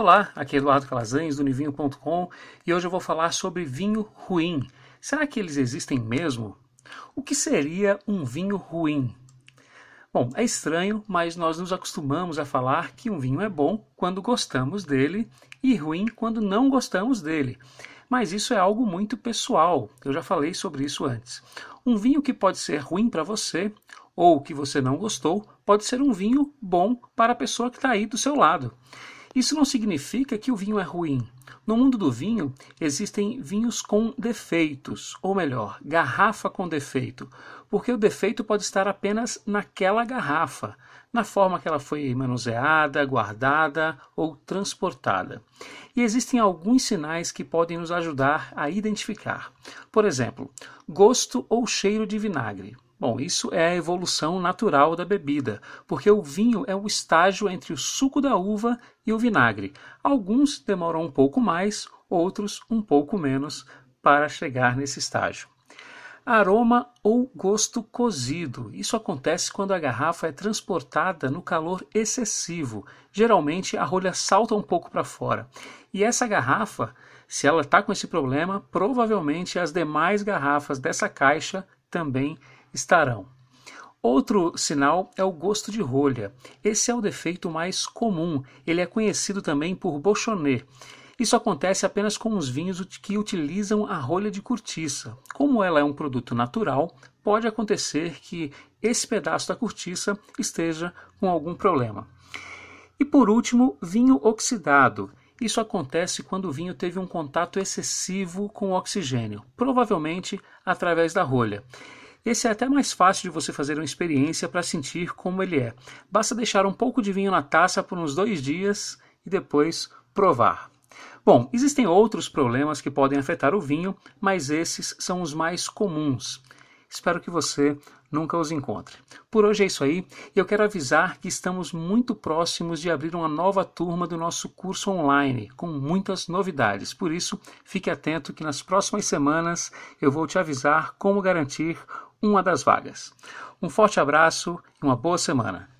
Olá, aqui é Eduardo Calazanhos do Nivinho.com e hoje eu vou falar sobre vinho ruim. Será que eles existem mesmo? O que seria um vinho ruim? Bom, é estranho, mas nós nos acostumamos a falar que um vinho é bom quando gostamos dele e ruim quando não gostamos dele. Mas isso é algo muito pessoal, eu já falei sobre isso antes. Um vinho que pode ser ruim para você ou que você não gostou pode ser um vinho bom para a pessoa que está aí do seu lado. Isso não significa que o vinho é ruim. No mundo do vinho, existem vinhos com defeitos, ou melhor, garrafa com defeito, porque o defeito pode estar apenas naquela garrafa, na forma que ela foi manuseada, guardada ou transportada. E existem alguns sinais que podem nos ajudar a identificar. Por exemplo, gosto ou cheiro de vinagre. Bom, isso é a evolução natural da bebida, porque o vinho é o estágio entre o suco da uva e o vinagre. Alguns demoram um pouco mais, outros um pouco menos para chegar nesse estágio. Aroma ou gosto cozido. Isso acontece quando a garrafa é transportada no calor excessivo. Geralmente a rolha salta um pouco para fora. E essa garrafa, se ela está com esse problema, provavelmente as demais garrafas dessa caixa também estarão. Outro sinal é o gosto de rolha. Esse é o defeito mais comum. Ele é conhecido também por bouchonné. Isso acontece apenas com os vinhos que utilizam a rolha de cortiça. Como ela é um produto natural, pode acontecer que esse pedaço da cortiça esteja com algum problema. E por último, vinho oxidado. Isso acontece quando o vinho teve um contato excessivo com o oxigênio, provavelmente através da rolha. Esse é até mais fácil de você fazer uma experiência para sentir como ele é. Basta deixar um pouco de vinho na taça por uns 2 dias e depois provar. Bom, existem outros problemas que podem afetar o vinho, mas esses são os mais comuns. Espero que você nunca os encontre. Por hoje é isso aí, e eu quero avisar que estamos muito próximos de abrir uma nova turma do nosso curso online, com muitas novidades. Por isso, fique atento que nas próximas semanas eu vou te avisar como garantir uma das vagas. Um forte abraço e uma boa semana!